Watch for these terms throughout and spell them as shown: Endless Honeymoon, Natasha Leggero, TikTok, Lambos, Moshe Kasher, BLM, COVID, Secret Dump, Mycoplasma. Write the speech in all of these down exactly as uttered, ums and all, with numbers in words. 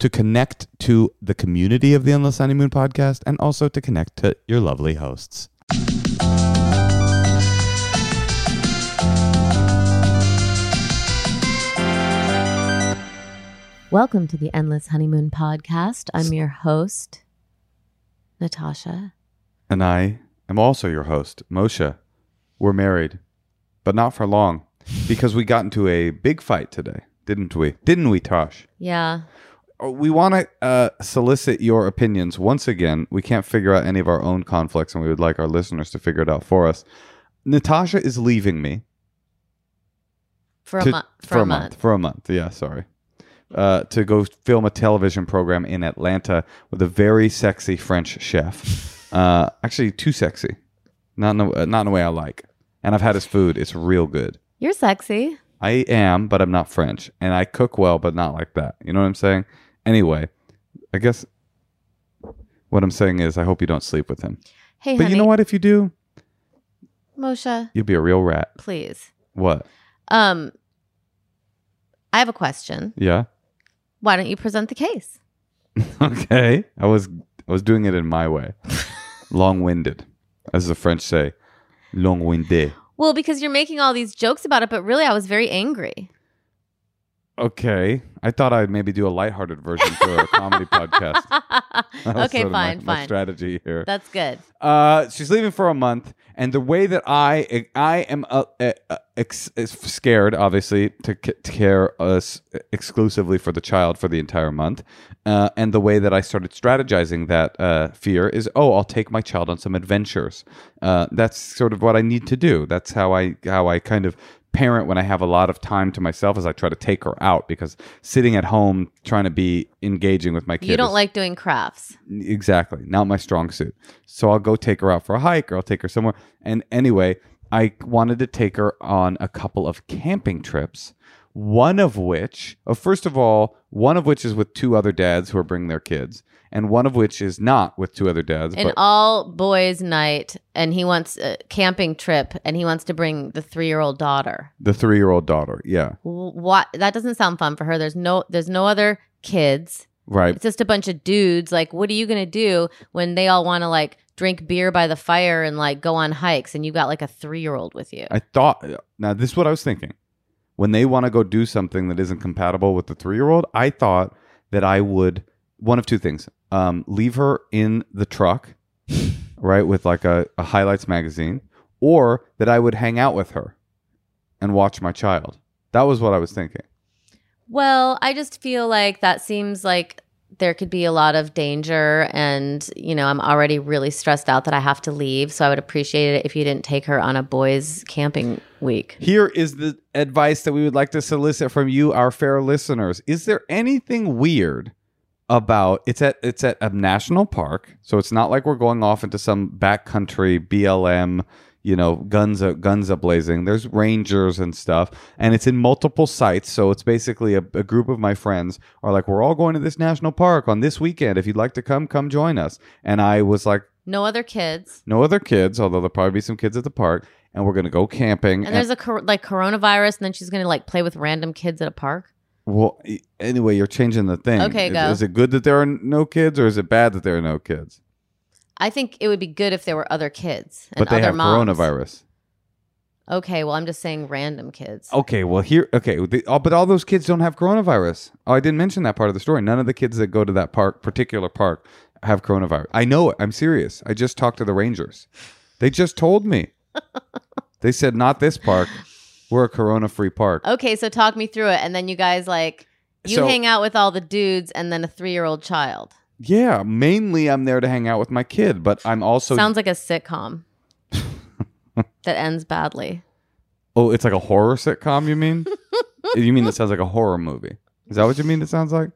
to connect to the community of the Endless Honeymoon podcast and also to connect to your lovely hosts. Welcome to the Endless Honeymoon podcast. I'm your host, Natasha. And I am also your host, Moshe. We're married, but not for long, because we got into a big fight today, didn't we? Didn't we, Tosh? Yeah. We want to uh, solicit your opinions. Once again, we can't figure out any of our own conflicts, and we would like our listeners to figure it out for us. Natasha is leaving me. For a, to, mo- for for a, a month. month. For a month. Yeah, sorry. Uh, to go film a television program in Atlanta with a very sexy French chef. Uh, actually, too sexy. Not in, a, not in a way I like. And I've had his food. It's real good. You're sexy. I am, but I'm not French. And I cook well, but not like that. You know what I'm saying? Anyway, I guess what I'm saying is I hope you don't sleep with him. Hey, But honey, you know what? If you do, Moshe, you'll be a real rat. Please. What? Um, I have a question. Yeah. Why don't you present the case? Okay. I was I was doing it in my way. Long-winded. As the French say, long-windé. Well, because you're making all these jokes about it, but really I was very angry. Okay. I thought I'd maybe do a lighthearted version for a comedy podcast. Okay, sort fine, of my, fine. My strategy here. That's good. Uh, she's leaving for a month, and the way that I I am uh, uh, ex- scared, obviously, to c- care us exclusively for the child for the entire month, uh, and the way that I started strategizing that uh, fear is, oh, I'll take my child on some adventures. Uh, that's sort of what I need to do. That's how I how I kind of parent when I have a lot of time to myself, as I try to take her out, because sitting at home trying to be engaging with my kids. You don't is, like doing crafts. Exactly. Not my strong suit. So I'll go take her out for a hike, or I'll take her somewhere. And anyway, I wanted to take her on a couple of camping trips. One of which, oh, first of all, one of which is with two other dads who are bringing their kids. And one of which is not with two other dads. An but, all boys night, and he wants a camping trip, and he wants to bring the three-year-old daughter. The three-year-old daughter, yeah. What? That doesn't sound fun for her. There's no, there's no other kids. Right. It's just a bunch of dudes. Like, what are you gonna do when they all want to like drink beer by the fire and like go on hikes, and you got like a three-year-old with you? I thought. Now, this is what I was thinking. When they want to go do something that isn't compatible with the three-year-old, I thought that I would. One of two things. Um, leave her in the truck, right, with like a, a highlights magazine, or that I would hang out with her and watch my child. That was what I was thinking. Well, I just feel like that seems like there could be a lot of danger, and, you know, I'm already really stressed out that I have to leave. So I would appreciate it if you didn't take her on a boys camping week. Here is the advice that we would like to solicit from you, our fair listeners. Is there anything weird about, it's at, it's at a national park, so it's not like we're going off into some backcountry B L M, you know, guns a, guns a blazing. There's rangers and stuff, and it's in multiple sites. So it's basically a, a group of my friends are like, we're all going to this national park on this weekend. If you'd like to come, come join us. And I was like, no other kids. No other kids, although there'll probably be some kids at the park. And we're going to go camping. And, and there's a cor- like coronavirus, and then she's going to like play with random kids at a park. Well, anyway, you're changing the thing. Okay, go. Is, is it good that there are no kids, or is it bad that there are no kids? I think it would be good if there were other kids and other moms. But they have coronavirus. Okay, well, I'm just saying random kids. Okay, well, here, okay, the, all, but all those kids don't have coronavirus. Oh, I didn't mention that part of the story. None of the kids that go to that park, particular park, have coronavirus. I know it. I'm serious. I just talked to the rangers. They just told me. They said, not this park. We're a corona-free park. Okay, so talk me through it. And then you guys, like, you so, hang out with all the dudes and then a three-year-old child. Yeah, mainly I'm there to hang out with my kid, but I'm also... Sounds like a sitcom that ends badly. Oh, it's like a horror sitcom, you mean? You mean it sounds like a horror movie? Is that what you mean it sounds like?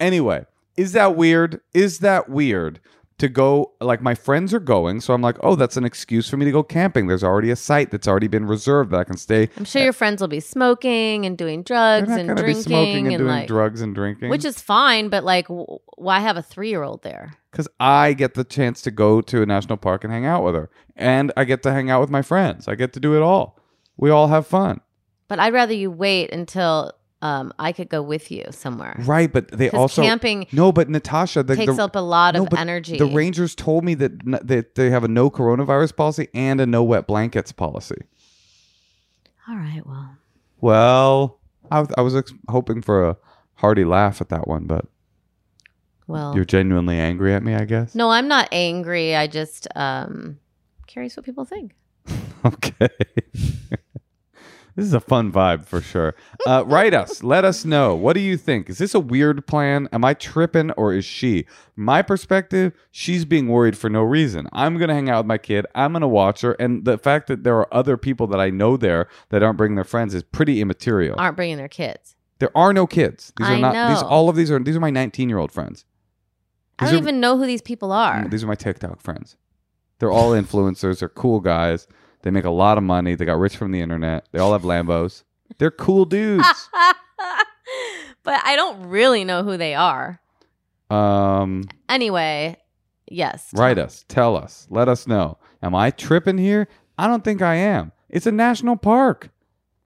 Anyway, is that weird? Is that weird to go... Like, my friends are going, so I'm like, oh, that's an excuse for me to go camping. There's already a site that's already been reserved that I can stay... I'm sure at. Your friends will be smoking and doing drugs and drinking. They're not going to be smoking and, and doing like, drugs and drinking. Which is fine, but, like, w- why have a three-year-old there? Because I get the chance to go to a national park and hang out with her. And I get to hang out with my friends. I get to do it all. We all have fun. But I'd rather you wait until... Um, I could go with you somewhere, right? But they also camping. No, but Natasha the, takes the, up a lot no, of energy. The rangers told me that n- that they have a no coronavirus policy and a no wet blankets policy. All right, well, well, I, I was ex- hoping for a hearty laugh at that one, but well, you're genuinely angry at me, I guess. No, I'm not angry. I just um, curious what people think. Okay. This is a fun vibe for sure. Uh, write us. Let us know. What do you think? Is this a weird plan? Am I tripping, or is she? My perspective, she's being worried for no reason. I'm going to hang out with my kid. I'm going to watch her. And the fact that there are other people that I know there that aren't bringing their friends is pretty immaterial. Aren't bringing their kids. There are no kids. These I are not, know. These, all of these are, these are my nineteen-year-old friends. These I don't are, even know who these people are. These are my TikTok friends. They're all influencers. They're cool guys. They make a lot of money. They got rich from the internet. They all have Lambos. They're cool dudes. But I don't really know who they are. Um. Anyway, yes. Write us. Tell us. Let us know. Am I tripping here? I don't think I am. It's a national park.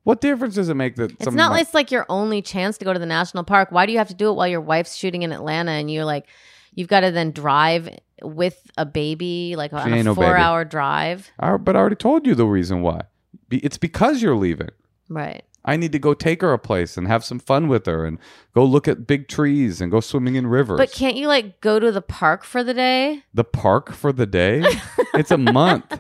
What difference does it make that it's not like, it's like your only chance to go to the national park? Why do you have to do it while your wife's shooting in Atlanta and you're like, you've got to then drive with a baby, like on a four-hour drive. I, but I already told you the reason why. Be, it's because you're leaving. Right. I need to go take her a place and have some fun with her and go look at big trees and go swimming in rivers. But can't you like go to the park for the day? The park for the day? It's a month.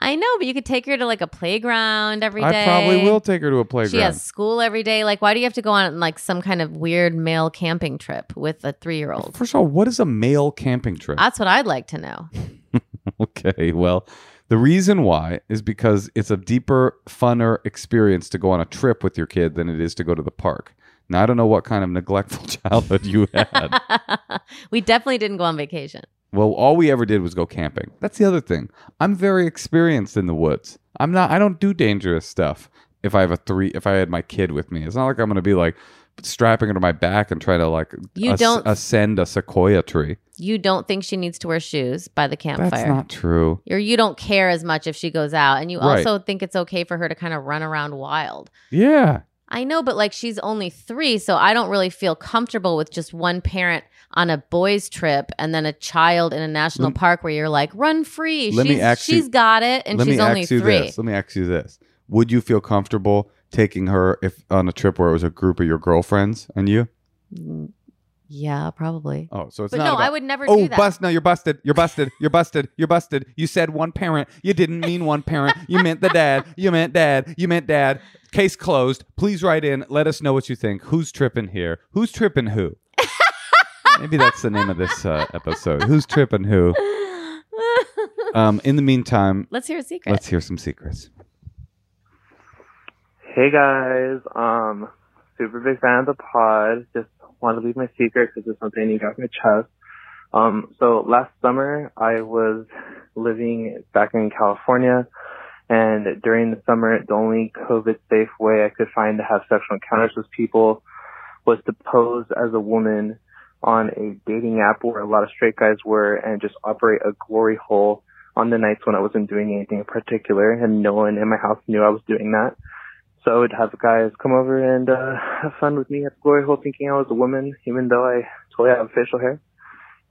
I know, but you could take her to like a playground every day. I probably will take her to a playground. She has school every day. Like, why do you have to go on like some kind of weird male camping trip with a three-year-old? First of all, what is a male camping trip? That's what I'd like to know. Okay, well, the reason why is because it's a deeper, funner experience to go on a trip with your kid than it is to go to the park. Now, I don't know what kind of neglectful childhood you had. We definitely didn't go on vacation. Well, all we ever did was go camping. That's the other thing. I'm very experienced in the woods. I'm not. I don't do dangerous stuff. If I have a three, if I had my kid with me, it's not like I'm going to be like strapping her to my back and try to like you as- don't, ascend a sequoia tree. You don't think she needs to wear shoes by the campfire? That's not true. Or you don't care as much if she goes out, and you right. also think it's okay for her to kind of run around wild. Yeah. I know, but like she's only three, so I don't really feel comfortable with just one parent on a boys' trip and then a child in a national let, park where you're like, run free. Let she's, me ask she's you, got it, and let she's me only ask you three. This. Let me ask you this. Would you feel comfortable taking her if on a trip where it was a group of your girlfriends and you? Yeah, probably. Oh, so it's but not. No, about, I would never oh, do that. Oh, bust. No, you're busted. You're busted. You're busted. You're busted. You said one parent. You didn't mean one parent. You meant the dad. You meant dad. You meant dad. Case closed. Please write in. Let us know what you think. Who's tripping here? Who's tripping who? Maybe that's the name of this uh, episode. Who's tripping who? Um, in the meantime, let's hear a secret. Let's hear some secrets. Hey guys, um, super big fan of the pod. Just want to leave my secret because it's something you got in my chest. Um, so last summer I was living back in California, and during the summer the only COVID safe way I could find to have sexual encounters with people was to pose as a woman on a dating app where a lot of straight guys were, and just operate a glory hole on the nights when I wasn't doing anything in particular and no one in my house knew I was doing that. So I would have guys come over and uh, have fun with me at the glory hole thinking I was a woman, even though I totally have facial hair.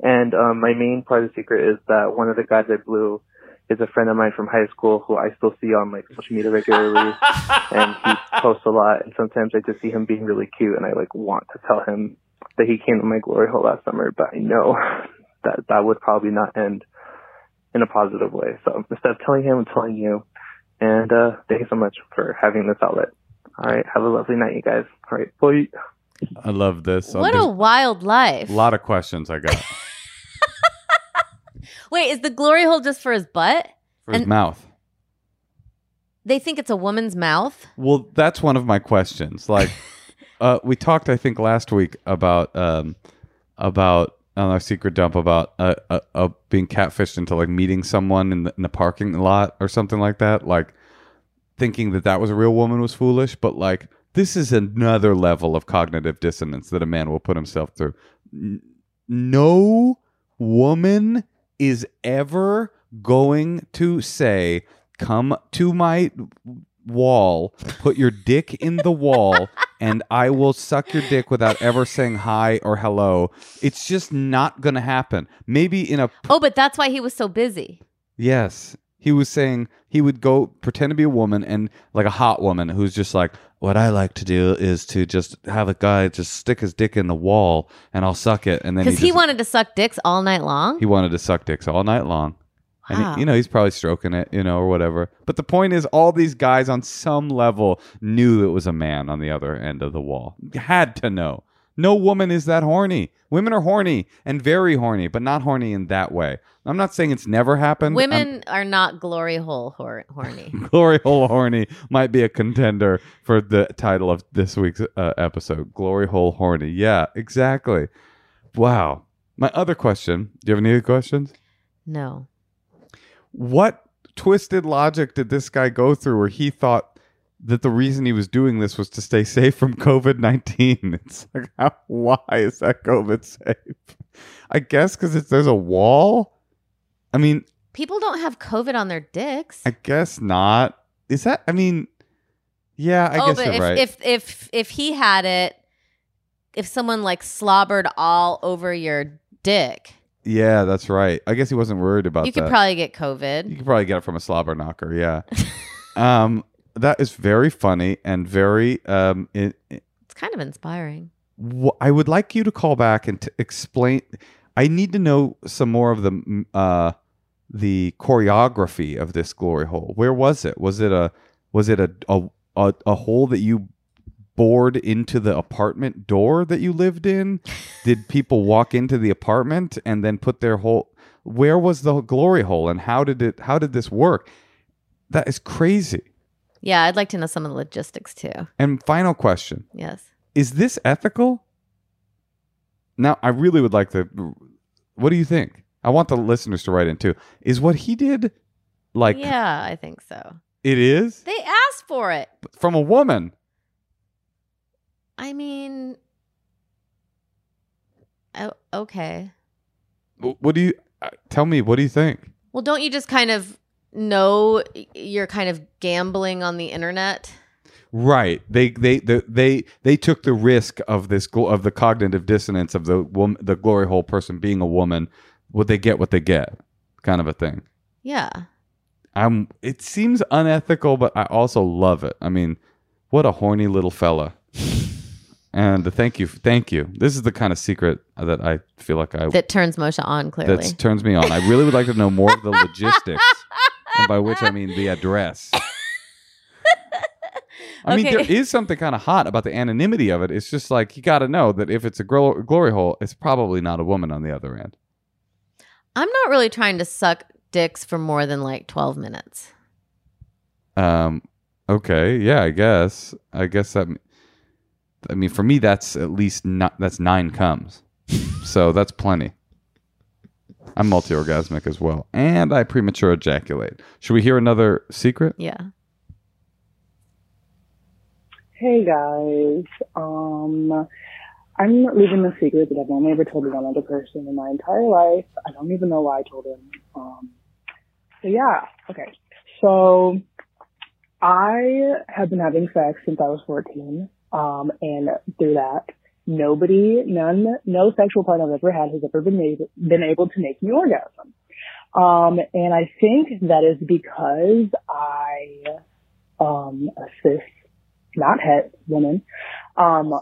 And um, my main part of the secret is that one of the guys I blew is a friend of mine from high school who I still see on like social media regularly, and he posts a lot. And sometimes I just see him being really cute, and I like want to tell him that he came to my glory hole last summer, but I know that that would probably not end in a positive way. So instead of telling him, I'm telling you. And uh, thank you so much for having this outlet. All right, have a lovely night, you guys. All right, bye. I love this. What a wild life. A lot of questions I got. Wait, is the glory hole just for his butt? For his and mouth. They think it's a woman's mouth? Well, that's one of my questions. Like, uh, we talked, I think, last week about um, about on our secret dump about uh, uh, uh, being catfished into like meeting someone in the, in the parking lot or something like that. Like, thinking that that was a real woman was foolish, but like, this is another level of cognitive dissonance that a man will put himself through. No woman is ever going to say, come to my wall, put your dick in the wall, and I will suck your dick without ever saying hi or hello. It's just not going to happen. Maybe in a... P- oh, but that's why he was so busy. Yes. He was saying he would go pretend to be a woman, and like a hot woman who's just like, what I like to do is to just have a guy just stick his dick in the wall and I'll suck it. And then because he, he wanted to suck dicks all night long. He wanted to suck dicks all night long. Wow. And he, you know, he's probably stroking it, you know, or whatever. But the point is, all these guys on some level knew it was a man on the other end of the wall. Had to know. No woman is that horny. Women are horny and very horny, but not horny in that way. I'm not saying it's never happened. Women I'm, are not glory hole hor- horny. Glory hole horny might be a contender for the title of this week's uh, episode. Glory hole horny. Yeah, exactly. Wow. My other question. Do you have any other questions? No. What twisted logic did this guy go through where he thought that the reason he was doing this was to stay safe from COVID nineteen. It's like, how, why is that COVID safe? I guess because there's a wall. I mean... people don't have COVID on their dicks. I guess not. Is that... I mean, yeah, I oh, guess but you're if, right. If, if, if he had it, if someone like slobbered all over your dick... yeah, that's right. I guess he wasn't worried about that. You could that. probably get COVID. You could probably get it from a slobber knocker, yeah. um... That is very funny and very... Um, it, it, it's kind of inspiring. W- I would like you to call back and to explain... I need to know some more of the uh, the choreography of this glory hole. Where was it? Was it a was it a a, a, a hole that you bored into the apartment door that you lived in? Did people walk into the apartment and then put their whole... where was the glory hole, and how did it? How did this work? That is crazy. Yeah, I'd like to know some of the logistics, too. And final question. Yes. Is this ethical? Now, I really would like to... what do you think? I want the listeners to write in, too. Is what he did, like... yeah, I think so. It is? They asked for it. From a woman. I mean... oh, okay. What do you... tell me, what do you think? Well, don't you just kind of... no, you're kind of gambling on the internet, right? They they they they, they took the risk of this of the cognitive dissonance of the woman, the glory hole person being a woman. Would they get what they get, kind of a thing? Yeah. I'm. It seems unethical, but I also love it. I mean, what a horny little fella. And thank you, thank you. This is the kind of secret that I feel like I that turns Moshe on clearly. That turns me on. I really would like to know more of the logistics. And by which I mean the address. I okay. mean, there is something kind of hot about the anonymity of it. It's just like, you got to know that if it's a gl- glory hole, it's probably not a woman on the other end. I'm not really trying to suck dicks for more than like twelve minutes. Um. Okay. Yeah, I guess. I guess that... I mean, for me, that's at least not, that's nine comes. So that's plenty. I'm multi-orgasmic as well. And I premature ejaculate. Should we hear another secret? Yeah. Hey, guys. Um, I'm leaving the secret that I've only ever told one other person in my entire life. I don't even know why I told him. Um, so, yeah. Okay. So, I have been having sex since I was fourteen. Um, and through that, nobody, none, no sexual partner I've ever had has ever been able, been able to make me orgasm. Um, and I think that is because I, um, a cis, not het woman, um,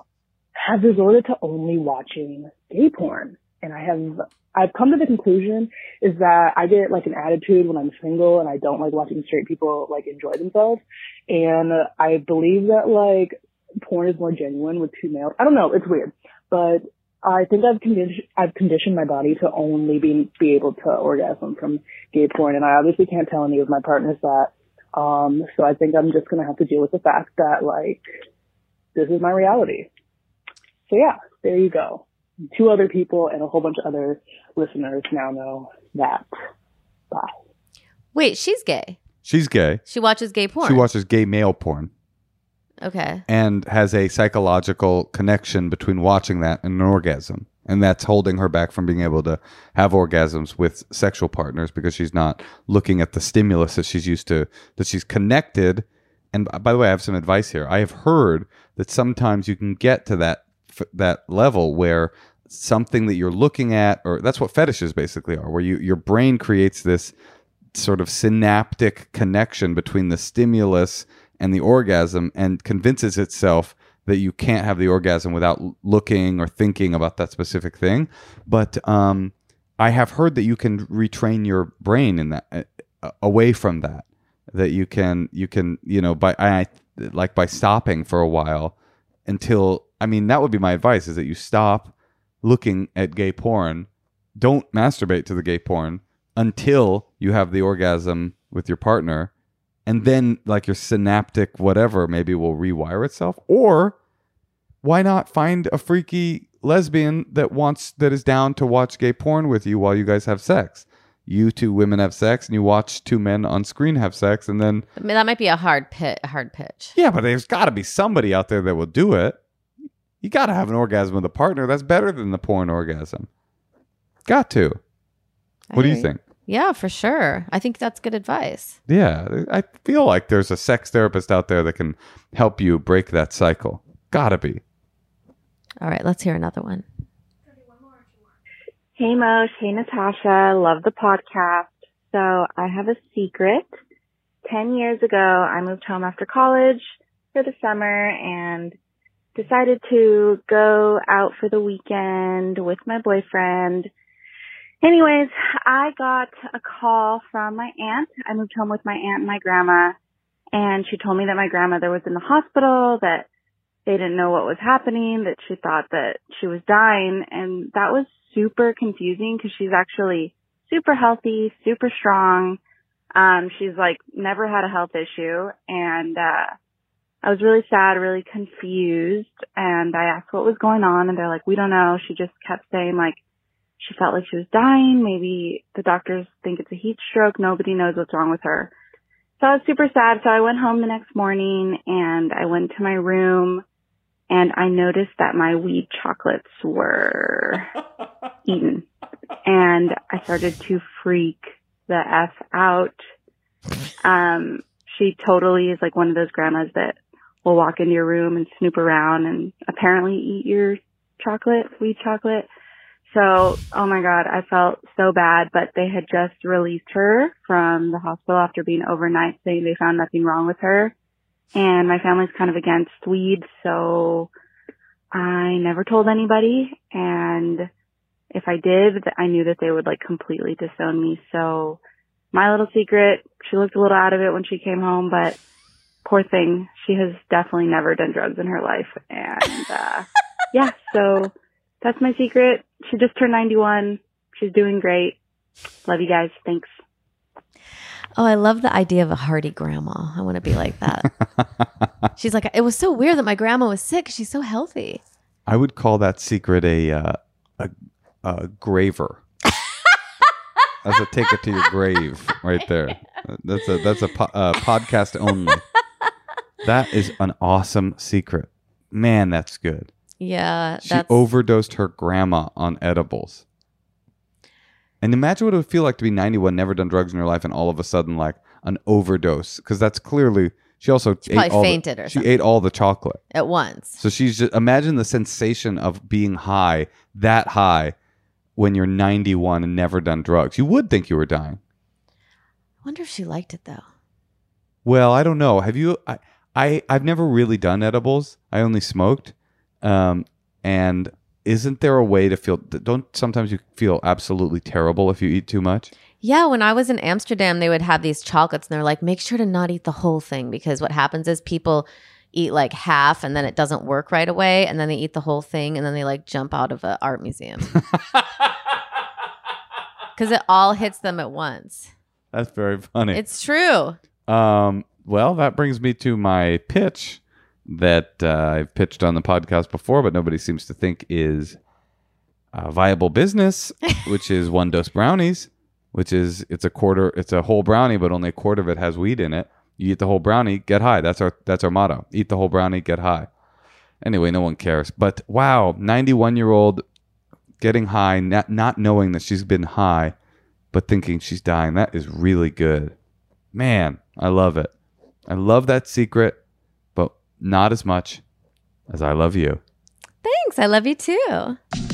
have resorted to only watching gay porn. And I have, I've come to the conclusion is that I get like an attitude when I'm single and I don't like watching straight people like enjoy themselves. And I believe that like, porn is more genuine with two males. I don't know. It's weird. But I think I've, condi- I've conditioned my body to only be, be able to orgasm from gay porn. And I obviously can't tell any of my partners that. Um, so I think I'm just going to have to deal with the fact that, like, this is my reality. So, yeah, there you go. Two other people and a whole bunch of other listeners now know that. Bye. Wait, she's gay. She's gay. She watches gay porn. She watches gay male porn. Okay. And has a psychological connection between watching that and an orgasm. And that's holding her back from being able to have orgasms with sexual partners because she's not looking at the stimulus that she's used to, that she's connected. And by the way, I have some advice here. I have heard that sometimes you can get to that that level where something that you're looking at, or that's what fetishes basically are, where you your brain creates this sort of synaptic connection between the stimulus and the orgasm and convinces itself that you can't have the orgasm without looking or thinking about that specific thing. But um, I have heard that you can retrain your brain in that uh, away from that, that you can, you can, you know, by I, like by stopping for a while until, I mean, that would be my advice is that you stop looking at gay porn. Don't masturbate to the gay porn until you have the orgasm with your partner. And then, like, your synaptic whatever maybe will rewire itself. Or why not find a freaky lesbian that wants that is down to watch gay porn with you while you guys have sex? You two women have sex, and you watch two men on screen have sex, and then... I mean, that might be a hard pit, a hard pitch. Yeah, but there's got to be somebody out there that will do it. You got to have an orgasm with a partner. That's better than the porn orgasm. Got to. What do you think? Yeah, for sure. I think that's good advice. Yeah. I feel like there's a sex therapist out there that can help you break that cycle. Gotta be. All right. Let's hear another one. Hey, Moshe. Hey, Natasha. Love the podcast. So I have a secret. Ten years ago, I moved home after college for the summer and decided to go out for the weekend with my boyfriend. Anyways, I got a call from my aunt. I moved home with my aunt and my grandma, and she told me that my grandmother was in the hospital, that they didn't know what was happening, that she thought that she was dying, and that was super confusing because she's actually super healthy, super strong. Um, she's, like, never had a health issue, and uh I was really sad, really confused, and I asked what was going on, and they're like, we don't know. She just kept saying, like, she felt like she was dying. Maybe the doctors think it's a heat stroke. Nobody knows what's wrong with her. So I was super sad. So I went home the next morning and I went to my room and I noticed that my weed chocolates were eaten. And I started to freak the F out. Um, she totally is like one of those grandmas that will walk into your room and snoop around and apparently eat your chocolate, weed chocolate. So, oh my God, I felt so bad, but they had just released her from the hospital after being overnight, saying they found nothing wrong with her. And my family's kind of against weed, so I never told anybody. And if I did, I knew that they would like completely disown me. So my little secret, she looked a little out of it when she came home, but poor thing, she has definitely never done drugs in her life. And uh, yeah, so that's my secret. She just turned ninety-one. She's doing great. Love you guys. Thanks. Oh, I love the idea of a hearty grandma. I want to be like that. She's like, it was so weird that my grandma was sick. She's so healthy. I would call that secret a uh, a, a graver. That's a take it to your grave right there. That's a that's a po uh, podcast only. That is an awesome secret. Man, that's good. Yeah. She that's... overdosed her grandma on edibles. And imagine what it would feel like to be ninety-one, never done drugs in her life, and all of a sudden, like, an overdose. Because that's clearly... She also she ate all fainted the, or she something. ate all the chocolate at once. So she's just imagine the sensation of being high, that high, when you're ninety-one and never done drugs. You would think you were dying. I wonder if she liked it though. Well, I don't know. Have you? I, I I've never really done edibles. I only smoked. Um, and isn't there a way to feel? Don't sometimes you feel absolutely terrible if you eat too much? Yeah, when I was in Amsterdam, they would have these chocolates, and they're like, make sure to not eat the whole thing, because what happens is people eat like half, and then it doesn't work right away, and then they eat the whole thing, and then they like jump out of an art museum. Because it all hits them at once. That's very funny. It's true. Um, well, that brings me to my pitch that uh, I've pitched on the podcast before, but nobody seems to think is a viable business, which is One Dose Brownies. Which is, it's a quarter, it's a whole brownie, but only a quarter of it has weed in it. You eat the whole brownie, get high. That's our, that's our motto. Eat the whole brownie, get high. Anyway, no one cares. But wow, ninety-one-year-old getting high, not, not knowing that she's been high, but thinking she's dying. That is really good. Man, I love it. I love that secret, but not as much as I love you. Thanks. I love you too.